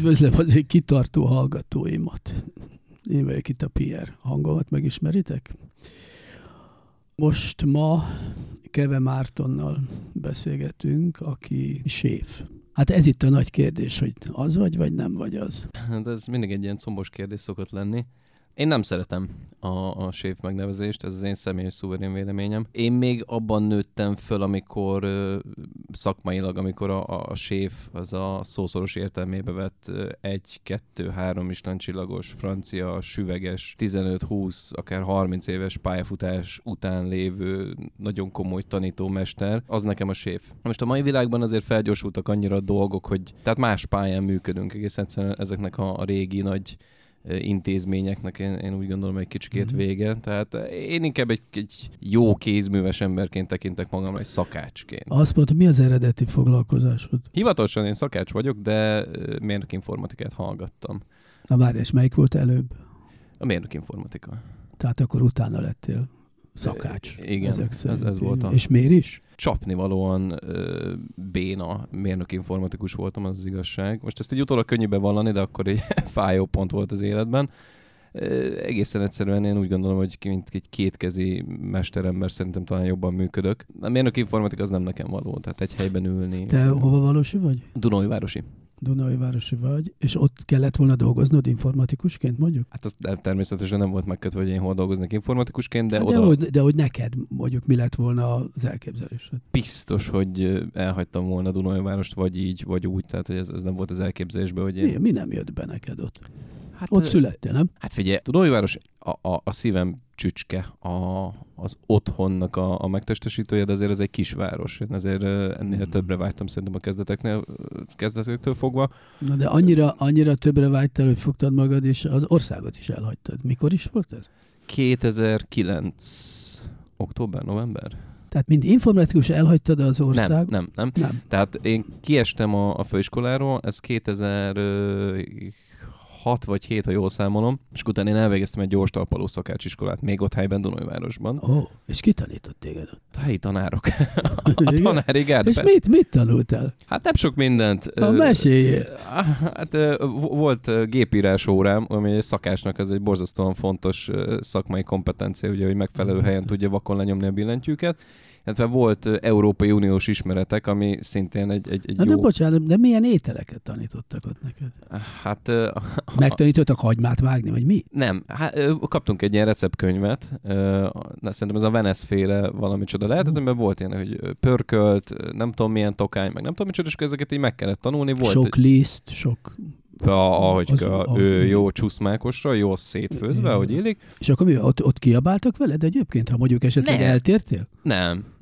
Üdvözlöm az én kitartó hallgatóimat. Én vagyok itt a Pierre. Hangomat megismeritek? Most ma Keve Mártonnal beszélgetünk, aki séf. Hát ez itt a nagy kérdés, hogy az vagy, vagy nem vagy az. Hát ez mindig egy ilyen combos kérdés szokott lenni. Én nem szeretem a séf megnevezést, ez az én személyes szuverén véleményem. Én még abban nőttem föl, amikor szakmailag, amikor a séf az a szószoros értelmébe vett 1, 2, 3 istencsillagos, francia, süveges, 15-20, akár 30 éves pályafutás után lévő nagyon komoly tanítómester, az nekem a séf. Most a mai világban azért felgyorsultak annyira a dolgok, hogy tehát más pályán működünk, egész egyszerűen ezeknek a régi nagy intézményeknek én úgy gondolom egy kicsikét vége, tehát én inkább egy jó kézműves emberként tekintek magamra, egy szakácsként. Azt mondtam, mi az eredeti foglalkozásod? Hivatalosan én szakács vagyok, de mérnökinformatikát hallgattam. Na várj, és melyik volt előbb? A mérnökinformatika. Tehát akkor utána lettél szakács. Igen, ez volt a... És miért is? Csapnivalóan béna mérnökinformatikus voltam, az igazság. Most ezt így utólag könnyű bevallani, de akkor egy fájó pont volt az életben. Egészen egyszerűen én úgy gondolom, hogy mint egy kétkezi mesterember szerintem talán jobban működök. A mérnökinformatika az nem nekem való, tehát egy helyben ülni. Te hova valósi vagy? Dunajvárosi. Dunajvárosi vagy, és ott kellett volna dolgoznod informatikusként, mondjuk? Hát az természetesen nem volt megkötve, hogy én hol dolgoznék informatikusként, de oda... De hogy neked, mondjuk, mi lett volna az elképzelésed? Biztos, hogy elhagytam volna Dunajvárost, vagy így, vagy úgy, tehát hogy ez nem volt az elképzelésben, hogy én... Mi nem jött be neked ott? Hát, ott születtél, nem? Hát figyelj, Dunajváros a szívem csücske, az otthonnak a megtestesítője, de azért ez egy kisváros. Én azért ennél többre vágytam szerintem a kezdetektől fogva. Na de annyira többre vágytál, hogy fogtad magad, és az országot is elhagytad. Mikor is volt ez? 2009. Október, november? Tehát mint informatikus elhagytad az országot? Nem. Tehát én kiestem a főiskoláról, ez 2006 vagy 2007, ha jól számolom, és utána én elvégeztem egy gyors talpaló szakácsiskolát, még ott helyben Dunajvárosban. Ó, és ki tanított téged? Helyi tanárok. A tanári gárdapest. És mit tanultál? Hát nem sok mindent. Meséljél! Hát volt gépírás órám, ami egy szakácsnak ez egy borzasztóan fontos szakmai kompetencia, ugye, hogy megfelelő helyen tudja vakon lenyomni a billentyűket. Illetve volt Európai Uniós ismeretek, ami szintén egy jó... Na de bocsánat, de milyen ételeket tanítottak ott neked? Hát... Megtanítottak hagymát vágni, vagy mi? Nem, hát kaptunk egy ilyen receptkönyvet, szerintem ez a Venice-féle valami csoda lehetett, amiben volt ilyen, hogy pörkölt, nem tudom milyen tokány, meg nem tudom micsoda, és ezeket így meg kellett tanulni. Volt... Sok liszt, sok... jó csúszmákosra, jó szétfőzve, ahogy illik. És akkor mi, ott kiabáltak veled egyébként, ha mondjuk esetleg eltértél? Nem,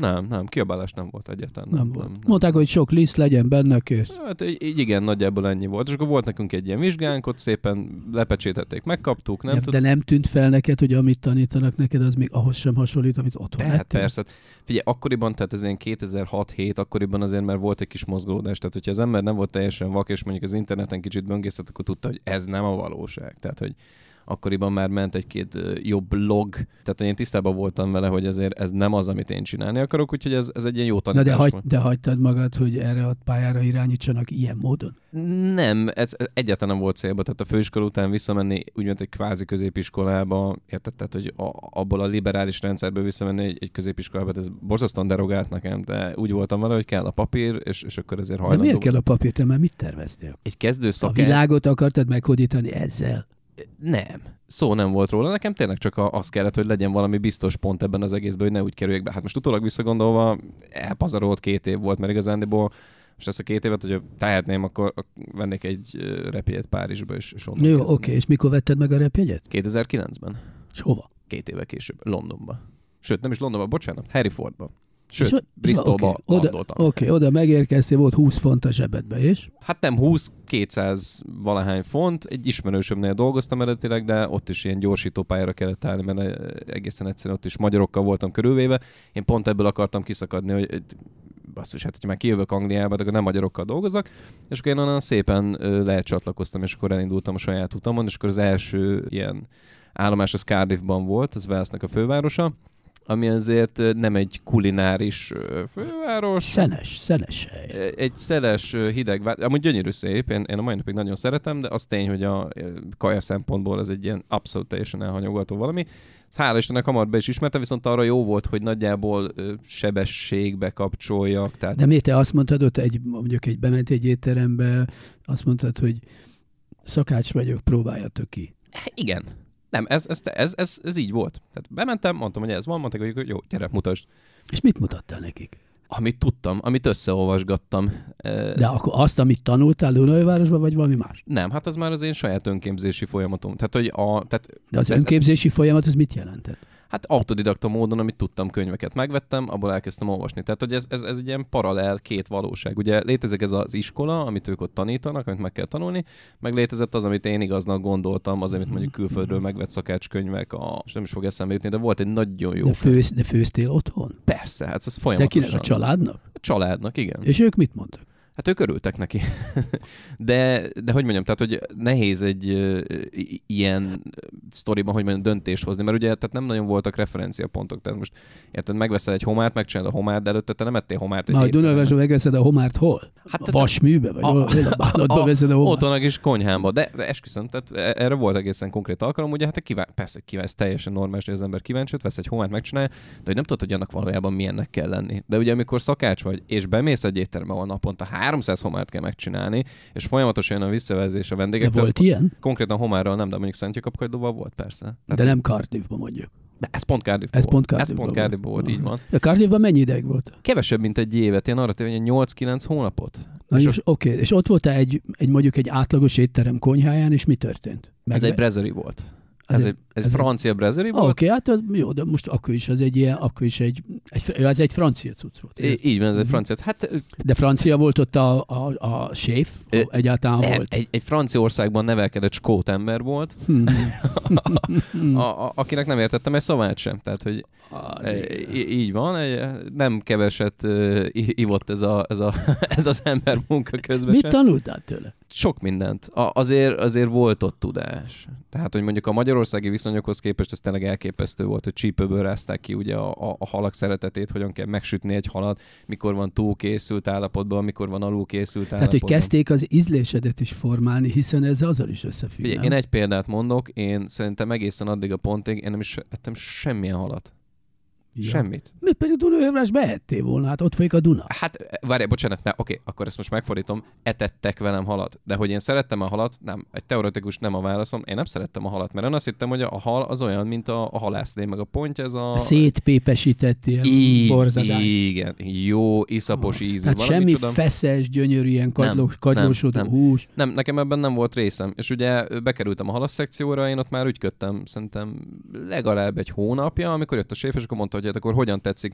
kiabálás nem volt egyáltalán. Nem volt. Mondták, hogy sok liszt legyen benne, kész. Hát így igen, nagyjából ennyi volt. És akkor volt nekünk egy ilyen vizsgánk, ott szépen lepecsételték, megkaptuk. De nem tűnt fel neked, hogy amit tanítanak neked, az még ahhoz sem hasonlít, amit otthon lettél? Hát persze. Figyelj, akkoriban, tehát ez ilyen 2006-7, akkoriban azért már volt egy kis mozgolódás. Tehát hogyha az ember nem volt teljesen vak, és mondjuk az interneten kicsit böngészett, akkor tudta, hogy ez nem a valóság. Tehát, hogy akkoriban már ment egy-két jobb blog. Tehát én tisztában voltam vele, hogy ezért ez nem az, amit én csinálni akarok, úgyhogy ez egy ilyen jó tanítás. Na de hagytad magad, hogy erre a pályára irányítsanak ilyen módon? Nem, ez egyáltalán nem volt célba. Tehát a főiskola után visszamenni úgymond egy kvázi középiskolába, érted? Tehát, hogy abból a liberális rendszerből visszamenni egy középiskolába, ez borzasztóan derogált nekem, de úgy voltam vele, hogy kell a papír, és akkor ezért hajlandó. De miért kell a papír? Te már mit terveztél? Egy kezdőszakát. A világot akartad meghódítani ezzel? Nem. Szó nem volt róla. Nekem tényleg csak az kellett, hogy legyen valami biztos pont ebben az egészben, hogy ne úgy kerüljek be. Hát most utólag visszagondolva elpazarolt 2 év volt, mert igazándiból most ezt a 2 évet, hogyha tehetném, akkor vennék egy repjegyet Párizsba, és onnan kezdeném. Jó, oké. És mikor vetted meg a repjegyet? 2009-ben. És hova? 2 évvel később. Londonba. Sőt, nem is Londonba, bocsánat. Harryfordba. Sőt, Bristolba landoltam. Oda megérkeztél, volt 20 font a zsebedbe, és? Hát nem 20, 200 valahány font. Egy ismerősömnél dolgoztam eredetileg, de ott is ilyen gyorsítópályára kellett állni, mert egészen egyszerűen ott is magyarokkal voltam körülvéve. Én pont ebből akartam kiszakadni, hogy basszus, hát hogyha már kijövök Angliába, akkor nem magyarokkal dolgozok, és akkor én onnan szépen lecsatlakoztam, és akkor elindultam a saját utamon, és akkor az első ilyen állomás az Cardiffban volt, ez Walesnek a fővárosa. ami azért nem egy kulináris főváros. Szeles hely. Egy szeles, hideg város. Amúgy gyönyörű szép, én a mai napig nagyon szeretem, de az tény, hogy a kaja szempontból ez egy ilyen abszolút teljesen elhanyagolható valami. Hála Istennek hamar be is ismertem, viszont arra jó volt, hogy nagyjából sebességbe kapcsoljak. Tehát... De miért te azt mondtad, ott mondjuk bement egy étterembe, azt mondtad, hogy szakács vagyok, próbáljatok ki. Igen. Nem, ez így volt. Tehát bementem, mondtam, hogy ez van, mondták, hogy jó, gyere, mutasd. És mit mutattál nekik? Amit tudtam, amit összeolvasgattam. De akkor azt, amit tanultál Dunajvárosban, vagy valami más? Nem, hát az már az én saját önképzési folyamatom. Tehát, hogy de az önképzési folyamat, ez mit jelentett? Hát autodidakta módon, amit tudtam, könyveket megvettem, abból elkezdtem olvasni. Tehát, hogy ez egy ilyen paralel két valóság. Ugye létezik ez az iskola, amit ők ott tanítanak, amit meg kell tanulni, meg létezett az, amit én igaznak gondoltam, az, amit mondjuk külföldről megvett szakácskönyvek, és nem is fog eszembe jutni, de volt egy nagyon jó... De főztél otthon? Persze, hát ez folyamatosan. De kinek, a családnak? A családnak, igen. És ők mit mondtak? Hát ők örültek neki. De hogy mondjam, tehát, hogy nehéz egy ilyen sztoriban, hogy mondjam, döntést hozni, mert ugye tehát nem nagyon voltak referenciapontok. Tehát most érted, megveszel egy homárt, megcsinálod a homárt, de előtte te nem ettél homárt. Már a Dunajvárosban megveszed a homárt hol? Hát, a vasműbe? Vagy a bánatba veszed a homárt? Otthonak is konyhámba, de esküszöm, tehát erre volt egészen konkrét alkalom, ugye hát persze kíváncsi, teljesen normális, hogy az ember kíváncsiat, vesz egy homárt, megcsinálja, de hogy nem tudod, hogy annak valójában milyennek kell lenni. De ugye amikor szakács vagy, és bemész egy étterembe, ahol naponta 300 homárt kell megcsinálni, és folyamatosan jön a visszajelzés a vendégek. De volt ilyen? Konkrétan homárral nem, de mondjuk Szentjükapkajdóval volt persze. Tehát de nem Cardiffban mondjuk. De ez pont Cardiffban volt. Ez pont Cardiffban volt, így van. A Cardiffban mennyi ideig volt? Kevesebb, mint egy évet. Én arra tévén, hogy 8-9 hónapot. Oké, és ott voltál egy mondjuk egy átlagos étterem konyháján, és mi történt? Ez egy brasserie volt. Ez egy francia brasserie volt. Oké, hát az jó, de most akkor is az egy ilyen, akkor is egy francia cucc volt. Így van, ez egy francia. Hát, de francia volt ott a séf? Egyáltalán nem, volt? Egy Franciaországban nevelkedett skót ember volt, akinek nem értettem egy szavát sem. Tehát, hogy így van, nem keveset ivott ez az ember munka közben. Mit tanultál tőle? Sok mindent. Azért volt ott tudás. Tehát, hogy mondjuk a magyarországi viszonyokhoz képest ez tényleg elképesztő volt, hogy csípőből rázták ki ugye a halak szeretetét, hogyan kell megsütni egy halat, mikor van túlkészült állapotban, mikor van alulkészült állapotban. Tehát, hogy kezdték az ízlésedet is formálni, hiszen ez azzal is összefügg. Ugye, én egy példát mondok, én szerintem egészen addig a pontig én nem is ettem semmilyen halat. Ja. Semmit. Mi pedig Dunajvárosba ehettél volna, hát ott folyik a Duna. Hát, várj, bocsánat, oké, akkor ezt most megfordítom, etettek velem halat. De hogy én szerettem a halat, nem, egy teoretikus nem a válaszom, én nem szerettem a halat, mert én azt hittem, hogy a hal az olyan, mint a halászlé, meg a ponty, ez a... Szétpépesített ilyen borzadány. Igen, jó, iszapos ízű. Tehát semmi feszes, gyönyörű, ilyen kagylósodó hús. Nem, nekem ebben nem volt részem. És ugye bekerültem a halas szekcióra, én ott már ügyködtem, szerintem legalább egy hónapja, amikor jött a séf, és akkor mondta, hogy akkor hogyan tetszik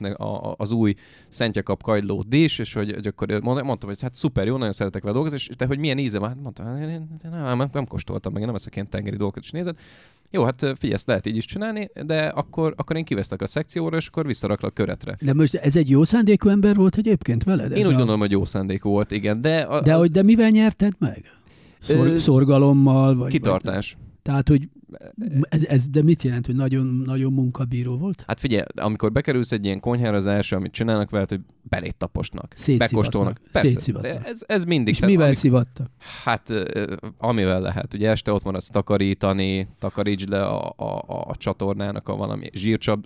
az új Szentjükapkajdló dísz, és hogy akkor mondtam, hogy hát szuper jó, nagyon szeretek vele dolgozni, és de hogy milyen íze van, hát mondtam, nem kóstoltam meg, én nem eszek ilyen tengeri dolgokat, és nézed. Jó, hát figyelj, lehet így is csinálni, de akkor én kivesztek a szekcióra, és akkor visszaraklak a köretre. De most ez egy jó szándékú ember volt egyébként veled? Én úgy gondolom, hogy jó szándékú volt, igen. De mivel nyerted meg? Szorgalommal? Vagy kitartás. Tehát, hogy ez de mit jelent, hogy nagyon, nagyon munkabíró volt? Hát figyelj, amikor bekerülsz egy ilyen konyhára, az első, amit csinálnak veled, hogy belét taposnak, bekóstolnak. Persze, ez mindig. És mivel szivattak? Hát, amivel lehet. Ugye este ott maradsz takarítani, takarítsd le a csatornának a valami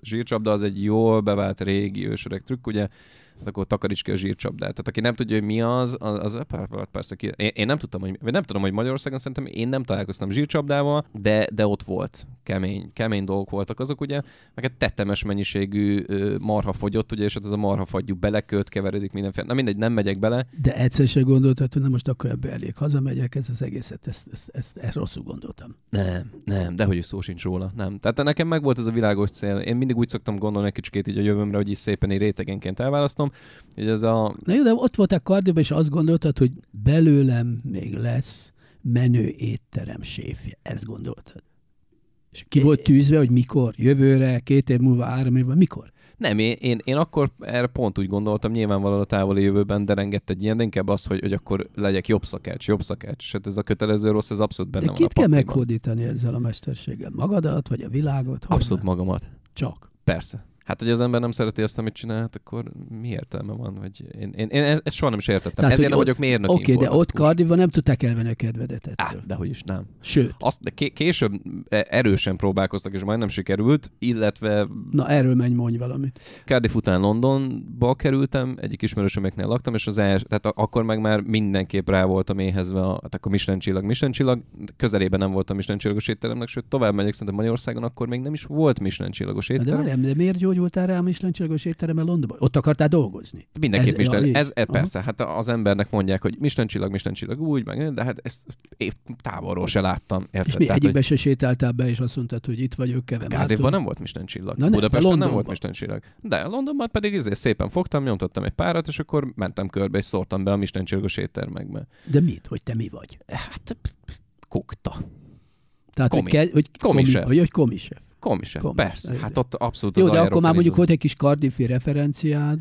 zsírcsapda, az egy jól bevált régi ősöreg trükk, ugye? Akkor takaríts ki a zsírcsapdát. Tehát aki nem tudja, hogy mi az persze ki. Én nem tudtam, vagy nem tudom, hogy Magyarországon szerintem én nem találkoztam zsírcsapdával, de ott volt. Kemény dolgok voltak azok, ugye, meg egy tetemes mennyiségű marha fogyott, ugye, és hát ez a marha fagyú belekölt, keveredik mindenféle. Na mindegy, nem megyek bele. De egyszer sem gondoltad, hogy na most akkor ebbe elég hazamegyek, ez az egészet, ezt rosszul gondoltam. Nem, de hogy szó sincs róla. Nem. Tehát nekem meg volt ez a világos cél. Én mindig úgy szoktam gondolni egy kicsit így a jövőmre, hogy így szépen így rétegenként elválasztom. Na jó, de ott voltál Cardiffban, és azt gondoltad, hogy belőlem még lesz menő étterem séfje. Ezt gondoltad. És ki volt tűzve, hogy mikor? Jövőre, 2 év múlva, 3 év múlva, mikor? Nem, én akkor erre pont úgy gondoltam, nyilvánvalóan a távoli jövőben derengett egy ilyen, de inkább az, hogy akkor legyek jobb szakács. Hát ez a kötelező rossz, ez abszolút benne van a pakliban. De kit kell meghódítani ezzel a mesterséggel? Magadat, vagy a világot? Abszolút magamat. Csak. Persze. Hát, hogy az ember nem szereti azt, amit csinál, hát akkor mi értelme van? Vagy én ezt soha nem is értettem. Tehát, ezért nem vagyok mérnök informatikus. Oké, de ott Cardiffban nem tudták elvenni a kedvedet ettől. Dehogy is nem. Sőt. Később erősen próbálkoztak, és majdnem sikerült, illetve... Na, erről mondj valamit. Cardiff után Londonba kerültem, egyik ismerősömeknél laktam, és tehát akkor meg már mindenképp rá voltam éhezve, hát akkor Michelin csillag, közelében nem voltam Michelin csillagos étteremnek, sőt tovább megyek, szerintem Magyarországon akkor még nem is volt Michelin csillagos étterem. De miért gyógyultál rá a Michelin csillagos étteremben Londonban? Ott akartál dolgozni. Mindenképp Michelin. Ez persze, hát az embernek mondják, hogy Michelin csillag, úgy meg, de hát ezt távolról se láttam. Érted? És mi tehát, egyikbe se sétáltál be, és azt mondtad, hogy itt vagyok, Keve Márton. Cardiffban nem volt Michelin csillag. Budapesten nem volt Michelin csillag. De Londonban pedig szépen fogtam, nyomtattam egy párat, és akkor mentem körbe, és szórtam be a Michelin csillagos éttermekbe. De mit? Hogy te mi vagy? Hát kokta. Tehát, hogy komisebb. Komisebb, persze. Hát ott abszolút az de akkor már mondjuk volt egy kis Cardiffi referenciád.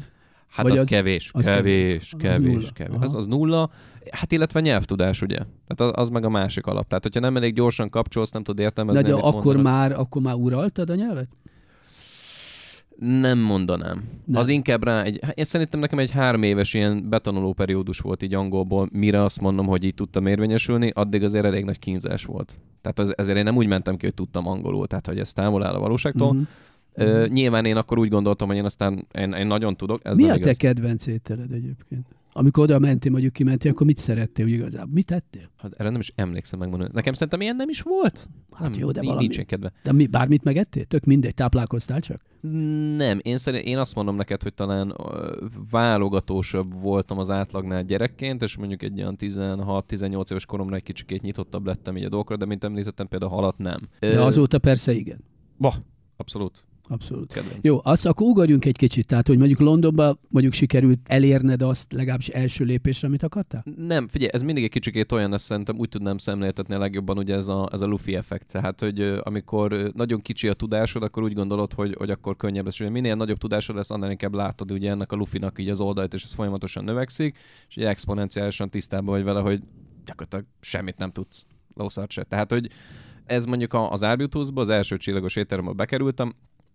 Hát az kevés. Az nulla. Hát illetve nyelvtudás, ugye? Tehát az meg a másik alap. Tehát, hogyha nem elég gyorsan kapcsolsz, nem tud értelmezni. De akkor már uraltad a nyelvet? Nem mondanám. Nem. Az inkább rá én szerintem nekem egy 3 éves ilyen betanuló periódus volt így angolból, mire azt mondom, hogy így tudtam érvényesülni, addig azért elég nagy kínzás volt. Tehát ezért én nem úgy mentem ki, hogy tudtam angolul, tehát hogy ez távol áll a valóságtól. Mm-hmm. Nyilván én akkor úgy gondoltam, hogy én aztán nagyon tudok. Ez mi a te kedvenc ételed egyébként? Amikor oda mentél, mondjuk kimentél, akkor mit szerettél úgy igazából? Mit ettél? Hát erre nem is emlékszem megmondani. Nekem szerintem ilyen nem is volt. Hát nem, jó, de valami. Nincsen kedve. De bármit megettél? Tök mindegy, táplálkoztál csak? Nem, én azt mondom neked, hogy talán válogatósabb voltam az átlagnál gyerekként, és mondjuk egy olyan 16-18 éves koromra egy kicsikét nyitottabb lettem így a dolgokra, de mint említettem, például halat nem. De azóta persze igen. Abszolút. Kedvenc. Jó, azt akkor ugorjunk egy kicsit, tehát hogy mondjuk Londonban mondjuk sikerült elérned azt legalábbis első lépésre, amit akartál? Nem, figyelj, ez mindig egy kicsikét olyan, ezt szerintem úgy tudnám szemléltetni a legjobban, ugye ez a lufi effekt. Tehát, hogy amikor nagyon kicsi a tudásod, akkor úgy gondolod, hogy akkor könnyebb lesz. Ugye minél nagyobb tudásod lesz, annál inkább látod ugye ennek a lufinak így az oldalt, és ez folyamatosan növekszik, és exponenciálisan tisztában vagy vele, hogy gyakorlatilag semmit nem tudsz, lószart se. Tehát, hogy ez mondjuk az Arbutusba, az első csillagos étterembe bekerültem.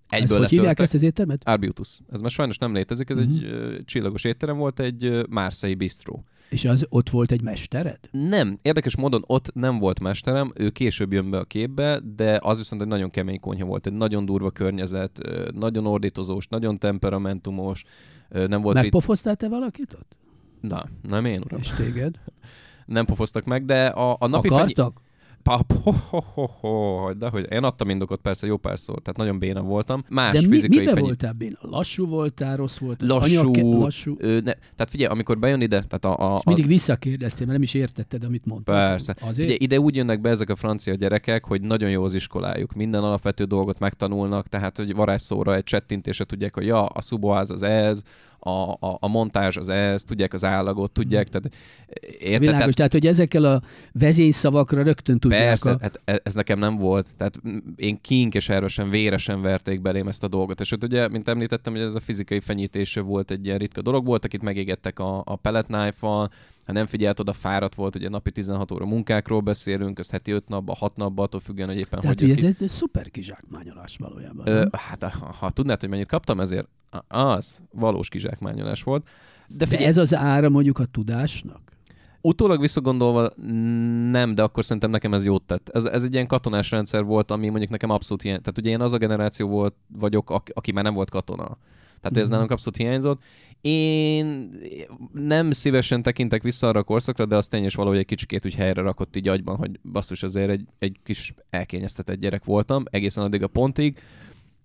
Egyből hogy hívják ezt az éttermet? Arbutus. Ez már sajnos nem létezik, ez egy csillagos étterem volt, egy márszei bistró. És az ott volt egy mestered? Nem. Érdekes módon ott nem volt mesterem, ő később jön be a képbe, de az viszont egy nagyon kemény konyha volt, egy nagyon durva környezet, nagyon ordítozós, nagyon temperamentumos. Megpofoztál te valakit ott? Na, nem én, uram. És téged? Nem pofoztak meg, de a napi... Akartak? De hogy én adtam indokot persze jó párszor, tehát nagyon béna voltam. De miben voltál béna? Lassú voltál, rossz voltál? Lassú. Tehát figyelj, amikor bejön ide... Tehát mindig visszakérdeztél, mert nem is értetted, amit mondtál. Persze. Figyelj, ide úgy jönnek be ezek a francia gyerekek, hogy nagyon jó az iskolájuk. Minden alapvető dolgot megtanulnak, tehát hogy varázsszóra egy csettintésre tudják, hogy ja, a szuboáz az ez, a montázs az ez, tudják az állagot, tudják, tehát érted? Világos, tehát hogy ezekkel a vezényszavakra rögtön tudják. Persze, hát ez nekem nem volt. Tehát én kínkeservesen, véresen verték belém ezt a dolgot. És ott ugye, mint említettem, hogy ez a fizikai fenyítése volt egy ilyen ritka dolog. Volt, akit megégettek a pellet knife-val, ha nem figyelt oda, fáradt volt, ugye napi 16 óra munkákról beszélünk, ezt heti 5 napba, 6 napba, attól függően, hogy éppen hogy ez egy szuper kizsákmányolás valójában. Hát ha tudnád, hogy mennyit kaptam ezért, az valós kizsákmányolás volt. De ez az ára mondjuk a tudásnak? Utólag visszagondolva nem, de akkor szerintem nekem ez jót tett. Ez egy ilyen katonás rendszer volt, ami mondjuk nekem abszolút hiányzott. Tehát ugye én az a generáció vagyok, aki már nem volt katona. Tehát ez nálunk abszolút hiányzott. Én nem szívesen tekintek vissza arra a korszakra, de az tény is valahogy egy kicsikét úgy helyre rakott így agyban, hogy basszus, azért egy kis elkényeztetett gyerek voltam, egészen addig a pontig.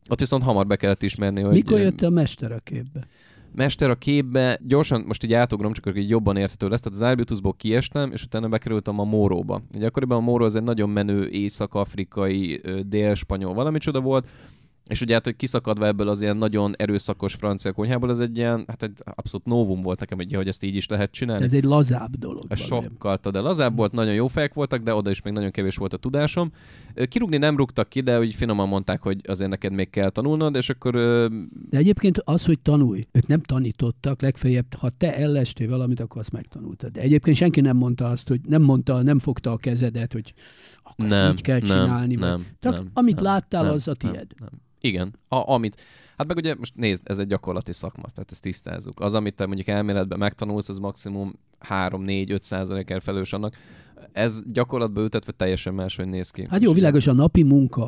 Ott viszont hamar be kellett ismerni, hogy... Mikor jött a mester a képbe? Mester a képbe, gyorsan most így átugrom, csak így jobban érthető lesz, tehát az Arbutusból kiestem, és utána bekerültem a Móróba. Ugye akkoriban a Móró az egy nagyon menő észak-afrikai, dél-spanyol valamicsoda volt, és ugye hát, hogy kiszakadva ebből az ilyen nagyon erőszakos francia konyhából, ez egy ilyen, hát egy abszolút novum volt nekem, ugye, hogy ezt így is lehet csinálni. Ez egy lazább dolog. Lazább volt, nagyon jó fejek voltak, de oda is még nagyon kevés volt a tudásom. Kirúgni nem rúgtak ki, de úgy finoman mondták, hogy azért neked még kell tanulnod, és akkor... De egyébként az, hogy tanulj, őt nem tanítottak, legfeljebb, ha te ellestél valamit, akkor azt megtanultad. De egyébként senki nem mondta azt, hogy nem fogta a kezedet, hogy akkor ezt így kell csinálni. Amit láttál, az a tied. Igen, amit Hát meg ugye most nézd, ez egy gyakorlati szakma, tehát ezt tisztázzuk. Az, amit te mondjuk elméletben megtanulsz, az maximum 3-4-5%-el felelős annak. Ez gyakorlatba ültetve teljesen máshogy néz ki. Hát jó, világos a napi munka,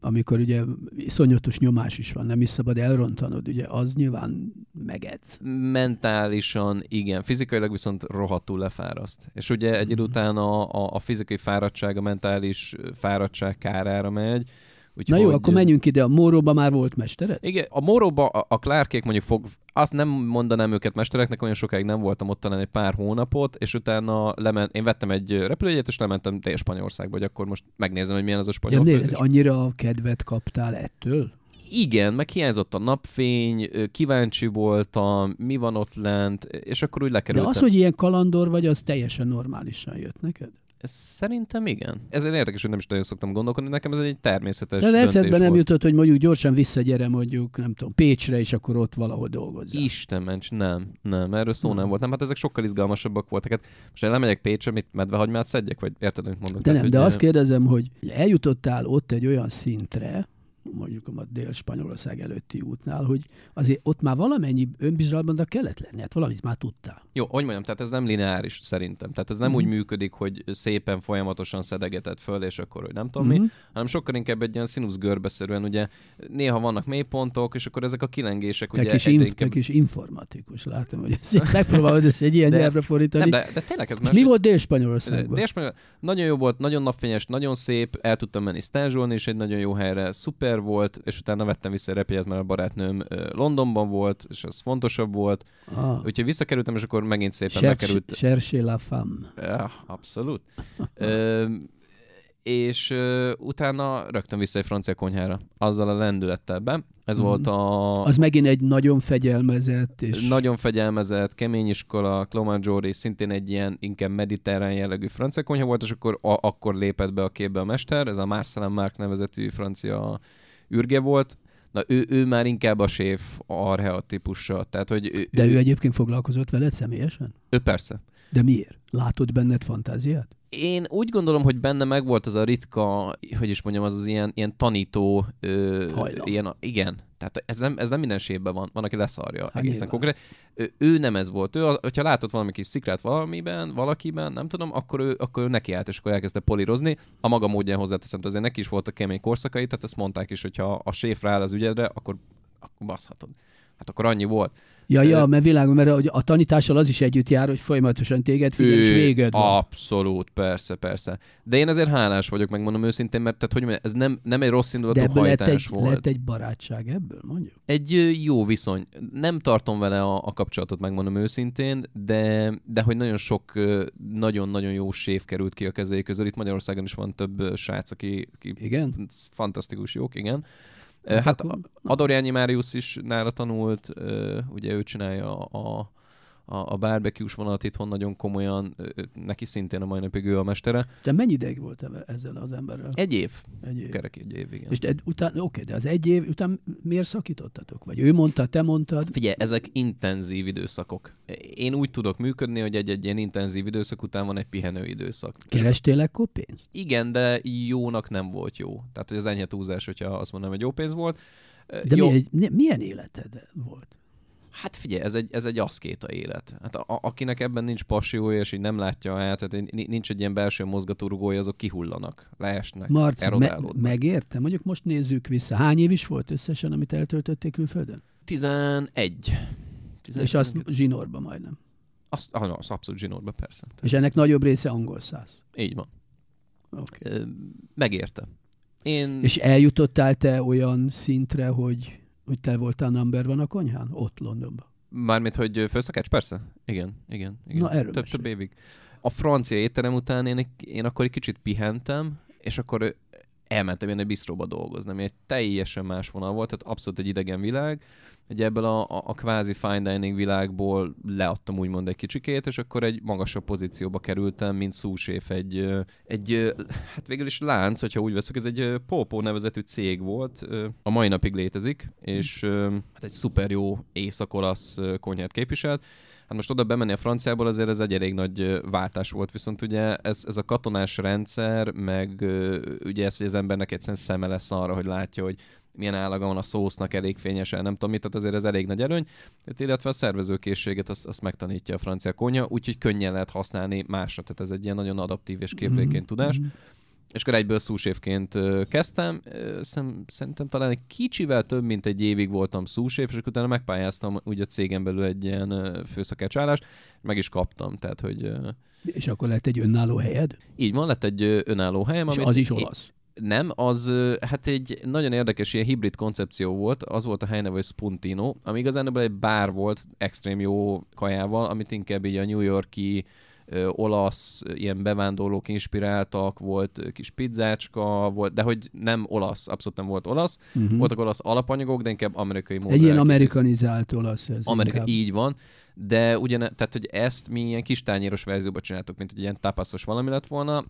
amikor ugye iszonyatos nyomás is van, nem is szabad elrontanod, ugye az nyilván megedz. Mentálisan igen, fizikailag viszont rohadtul lefáraszt. És ugye egy idő után a fizikai fáradtság, a mentális fáradtság kárára megy. Úgy, na jó, akkor menjünk ide. A Móróba már volt mestered? Igen, a Móróba a Clarkék mondjuk azt nem mondanám őket mestereknek, olyan sokáig nem voltam ott, talán egy pár hónapot, és utána én vettem egy repülőjét, és lementem Spanyolországba, hogy akkor most megnézem, hogy milyen az a spanyol főzés. Annyira kedvet kaptál ettől? Igen, meg hiányzott a napfény, kíváncsi voltam, mi van ott lent, és akkor úgy lekerültem. De az, hogy ilyen kalandor vagy, az teljesen normálisan jött neked? Szerintem igen. Ezért érdekes, hogy nem is nagyon szoktam gondolkodni, nekem ez egy természetes döntés volt. De eszedben nem jutott, hogy mondjuk gyorsan visszagyere mondjuk, nem tudom, Pécsre, és akkor ott valahol dolgozzál. Isten ments, nem, erről szó nem volt. Nem, hát ezek sokkal izgalmasabbak voltak. Hát most elmegyek Pécsre, mit medvehagymát szedjek, vagy érted, amit mondok? De nem, de azt kérdezem, hogy eljutottál ott egy olyan szintre, mondjuk a Dél-Spanyolország előtti útnál, hogy azért ott már valamennyi önbizalmad kellett lenni, hát valamit már tudtál. Jó, hogy mondjam, tehát ez nem lineáris szerintem. Tehát ez nem úgy működik, hogy szépen folyamatosan szedegeted föl, és akkor, hogy nem tudom mi, hanem sokkal inkább egy ilyen színuszgörbeszerűen, ugye néha vannak mélypontok, és akkor ezek a kilengések... Te kis informatikus, látom, hogy ezt megpróbálod ezt egy ilyen nyelvre fordítani. Nem, de tényleg ez más... Mi volt Dél-Spanyolországban? Nagyon jó volt, nagyon napfényes, nagyon szép, el tudtam menni stázsolni, és egy nagyon jó helyre, szuper volt, és utána vettem vissza a repjegyet, mert a barátnőm Londonban volt, és az fontosabb volt. Ah. Úgyhogy visszakerültem, és akkor megint szépen bekerült. Cherchez la femme. Ja, abszolút. És utána rögtön vissza egy francia konyhára. Azzal a lendülettel be. Ez volt a... Az megint egy nagyon fegyelmezett és... Nagyon fegyelmezett, kemény iskola, Clos Maggiore, szintén egy ilyen inkább mediterrán jellegű francia konyha volt, és akkor lépett be a képbe a mester. Ez a Marcelin Marc nevezetű francia űrge volt. Na, ő már inkább a séf archea típusa. Tehát, hogy ő egyébként foglalkozott veled személyesen? Ő persze. De miért? Látod benned fantáziát? Én úgy gondolom, hogy benne megvolt az a ritka, hogy is mondjam, az ilyen tanító... Igen. Tehát ez nem minden séfben van. Van, aki leszarja egészen konkrét. Ő nem ez volt. Ő, hogyha látott valami kis szikrát valakiben, nem tudom, akkor ő nekiállt, és akkor elkezdte polírozni. A maga módján hozzáteszem, azért neki is voltak kemény korszakai, tehát ezt mondták is, hogyha a séf rááll az ügyedre, akkor baszhatod. Hát akkor annyi volt. Ja, mert világom, mert a tanítással az is együtt jár, hogy folyamatosan téged figyelj, és véged van. Abszolút, persze. De én azért hálás vagyok, megmondom őszintén, mert tehát, ez nem egy rossz indulatú hajtás volt. De lett egy barátság ebből, mondjuk? Egy jó viszony. Nem tartom vele a kapcsolatot, megmondom őszintén, de hogy nagyon sok, nagyon-nagyon jó séf került ki a kezei közül. Itt Magyarországon is van több srác, aki igen? Fantasztikus jók, igen. Hát Adorjányi Mariusz is nála tanult, ugye ő csinálja a barbecue-s vonalat itthon nagyon komolyan, neki szintén a mai napig ő a mestere. De mennyi ideig volt ezzel az emberrel? Egy év. Kerek egy év, igen. És de az egy év után miért szakítottatok? Vagy ő mondta, te mondtad? Figyelj, ezek intenzív időszakok. Én úgy tudok működni, hogy egy ilyen intenzív időszak után van egy pihenő időszak. Kerestél ekkor pénzt? Igen, de jónak nem volt jó. Tehát az enyhe túlzás, hogyha azt mondanám, hogy jó pénz volt. De jó. Milyen életed volt? Hát figyelj, ez egy aszkéta élet. Hát akinek ebben nincs passiója, és így nem látja át, tehát nincs egy ilyen belső mozgatórugója, azok kihullanak, leesnek, erodálódnak. Megértem, mondjuk most nézzük vissza. Hány év is volt összesen, amit eltöltötték külföldön? 11. És azt zsinórba majdnem. Az abszolút zsinórba, persze. És ennek nagyobb része angol száz. Így van. Okay. Megértem. És eljutottál te olyan szintre, hogy te voltál number one a konyhán? Ott Londonban. Mármint, hogy főszakács? Persze. Igen. Na, erről több évig. A francia étterem után én akkor egy kicsit pihentem, és akkor elmentem én egy bistróba dolgozni, ami egy teljesen más vonal volt, tehát abszolút egy idegen világ. Ugye ebből a kvázi fine dining világból leadtam úgymond egy kicsikét, és akkor egy magasabb pozícióba kerültem, mint sous-chef egy hát végül is lánc, hogyha úgy veszük, ez egy Popo nevezetű cég volt, a mai napig létezik, és hát egy szuper jó észak-olasz konyhát képviselt. Hát most oda bemenni a franciából azért ez egy elég nagy váltás volt, viszont ugye ez a katonás rendszer, meg ugye ez, hogy az embernek egyszerűen szeme lesz arra, hogy látja, hogy milyen állaga van a szósznak, elég fényesen, nem tudom mit, tehát azért ez elég nagy előny, illetve a szervezőkészséget azt megtanítja a francia kónya, úgyhogy könnyen lehet használni másra, tehát ez egy ilyen nagyon adaptív és képlékeny tudás. És akkor egyből szúséfként kezdtem, szerintem talán egy kicsivel több, mint egy évig voltam szúséf, és utána megpályáztam úgy a cégen belül egy ilyen főszakácsállást, meg is kaptam, tehát hogy... És akkor lett egy önálló helyed? Így van, lett egy önálló helyem. És amit az is olasz? Nem, az hát egy nagyon érdekes ilyen hibrid koncepció volt, az volt a helyneve, hogy Spuntino, ami igazából egy bár volt extrém jó kajával, amit inkább így a New York-i olasz, ilyen bevándorlók inspiráltak, volt kis pizzácska, volt, de hogy nem olasz, abszolút nem volt olasz, voltak olasz alapanyagok, de inkább amerikai módon. Egy ilyen amerikanizált olasz ez. Így van, de ugyan, tehát hogy ezt mi ilyen kis tányéros verzióban csináltuk, mint hogy ilyen tapaszos valami lett volna.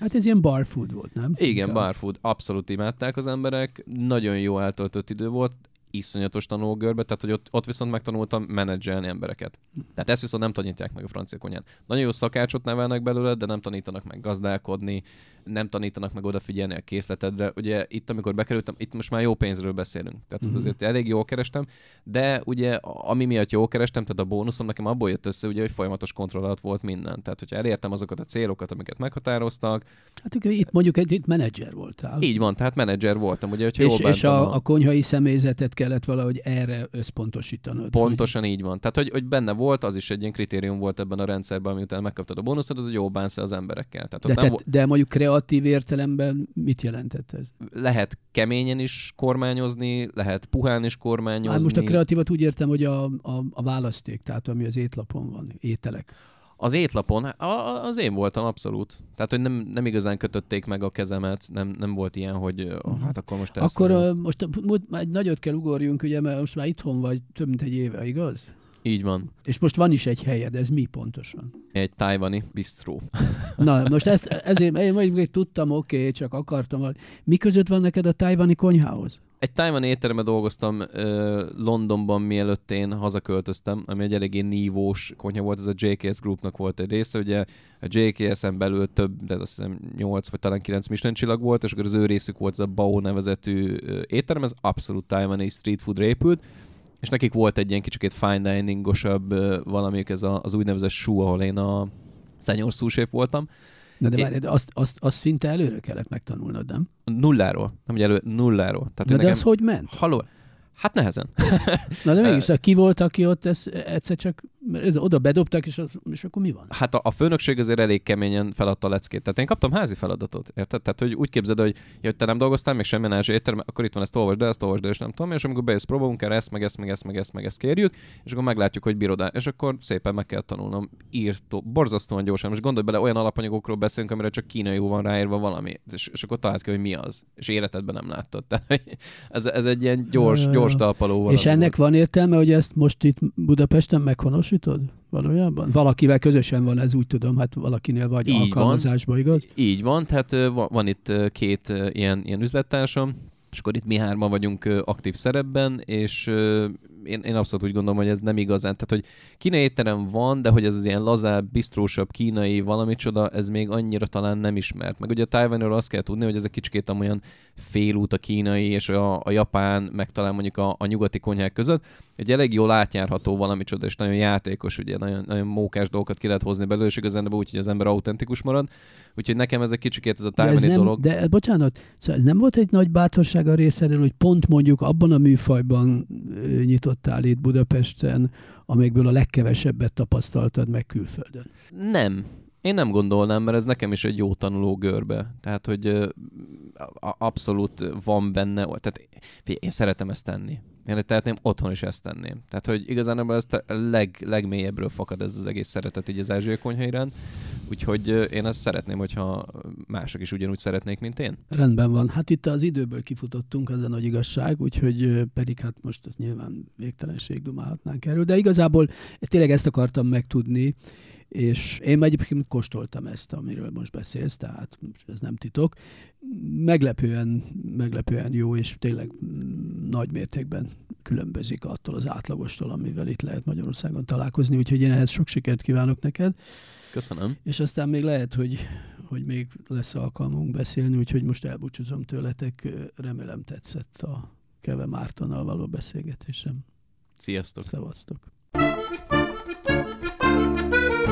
Hát ez ilyen bar food volt, nem? Igen, bar food, abszolút imádták az emberek, nagyon jó eltöltött idő volt, iszonyatos tanulgörbe, tehát hogy ott viszont megtanultam menedzselni embereket. Tehát ezt viszont nem tanítják meg a francia konyhán. Nagyon jó szakácsot nevelnek belőle, de nem tanítanak meg gazdálkodni, nem tanítanak meg odafigyelni a készletedre. Ugye itt, amikor bekerültem, itt most már jó pénzről beszélünk. Tehát azért elég jól kerestem, de ugye ami miatt jól kerestem, tehát a bónuszom nekem abból jött össze, ugye, hogy folyamatos kontroll alatt volt minden. Tehát hogyha elértem azokat a célokat, amiket meghatároztak. Hát itt mondjuk itt menedzser voltál. Így van, tehát menedzser voltam, ugye, hogy jól bántam. És a konyhai személyzetet kellett valahogy erre összpontosítanod. Pontosan így van. Tehát, hogy benne volt, az is egy ilyen kritérium volt ebben a rendszerben, miután megkaptad a bónuszod, hogy jól bánsz az emberekkel. Tehát, de mondjuk kreatív értelemben mit jelentett ez? Lehet keményen is kormányozni, lehet puhán is kormányozni. Hát most a kreatívat úgy értem, hogy a választék, tehát ami az étlapon van, ételek. Az étlapon, az én voltam abszolút. Tehát, hogy nem igazán kötötték meg a kezemet, nem volt ilyen, hogy hát akkor most... Most egy nagyot kell ugorjunk, ugye, mert most már itthon vagy több mint egy éve, igaz? Így van. És most van is egy helyed, ez mi pontosan? Egy tajvani bistró. Na, most ezért én majd tudtam, oké, csak akartam. Mi között van neked a tajvani konyhához? Egy tájvani étteremben dolgoztam Londonban, mielőtt én hazaköltöztem, ami egy eléggé nívós konyha volt, ez a JKS Groupnak volt egy része, ugye a JKS-en belül több, de azt hiszem 8 vagy talán 9 Michelin csillag volt, és akkor az ő részük volt ez a Bao nevezetű étterem, ez abszolút tájvani street foodra épült, és nekik volt egy ilyen kicsikét fine diningosabb valamelyik, ez az úgynevezett Sú, ahol én a senior sous-chef voltam. Na de várj, azt szinte előre kellett megtanulnod, nem? Nulláról. Nem, hogy nulláról. Tehát, de az hogy ment? Haló. Hát nehezen. Na de mégis, ki volt, aki ott egyszer csak oda bedobtak, és akkor mi van? Hát a főnökség azért elég keményen feladta a leckét. Tehát én kaptam házi feladatot, érted? Tehát hogy úgy képzeld, hogy ja, te nem dolgoztál még semmilyen ázsiai étteremben, akkor itt van, ezt olvasd, de és nem tudom, és amikor bejössz, próbálunk el, ezt kérjük, és akkor meglátjuk, hogy bírod el. És akkor szépen meg kell tanulnom. Borzasztóan gyorsan. Most gondolj bele, olyan alapanyagokról beszélünk, amire csak kínaiul van ráírva valami. És akkor találd ki, hogy mi az. És életedben nem láttad. Tehát ez egy ilyen gyors talpaló valami. És ennek van értelme, hogy ezt most itt Budapesten meghonos? Valójában? Valakivel közösen van, ez úgy tudom, hát valakinél vagy így alkalmazásban, van. Igaz? Így van, tehát van itt két ilyen üzlettársam, és akkor itt mi hárman vagyunk aktív szerepben, és én abszolút úgy gondolom, hogy ez nem igazán. Tehát, hogy kínai étterem van, de hogy ez az ilyen lazább, bisztrósabb kínai valamicsoda, ez még annyira talán nem ismert. Meg ugye a Tájványról azt kell tudni, hogy ez egy kicsikét olyan félút a kínai és a japán, meg talán mondjuk a nyugati konyhák között. Egy elég jól átjárható valamicsoda, és nagyon játékos, ugye, nagyon mókás dolgokat ki lehet hozni belőle, és igazán úgy, hogy az ember autentikus marad. Úgyhogy nekem ez egy kicsikét ez a tájvani dolog. De bocsánat, szóval ez nem volt egy nagy bátorság a részéről, hogy pont mondjuk abban a műfajban nyitottál itt Budapesten, amelyekből a legkevesebbet tapasztaltad meg külföldön? Nem. Én nem gondolnám, mert ez nekem is egy jó tanuló görbe. Tehát, hogy abszolút van benne. Tehát én szeretem ezt tenni. Én tehetném, otthon is ezt tenném. Tehát, hogy igazán ez a legmélyebbről fakad ez az egész szeretet így az ázsiai konyha iránt. Úgyhogy én ezt szeretném, hogyha mások is ugyanúgy szeretnék, mint én. Rendben van. Hát itt az időből kifutottunk, az a nagy igazság, úgyhogy pedig hát most nyilván végtelenség dumálhatnánk erről. De igazából tényleg ezt akartam megtudni, és én egyébként kóstoltam ezt, amiről most beszélsz, tehát ez nem titok. Meglepően jó, és tényleg nagy mértékben különbözik attól az átlagostól, amivel itt lehet Magyarországon találkozni, úgyhogy én ehhez sok sikert kívánok neked. Köszönöm. És aztán még lehet, hogy még lesz alkalmunk beszélni, úgyhogy most elbúcsúzom tőletek, remélem tetszett a Keve Mártonnal való beszélgetésem. Sziasztok! Szevasztok!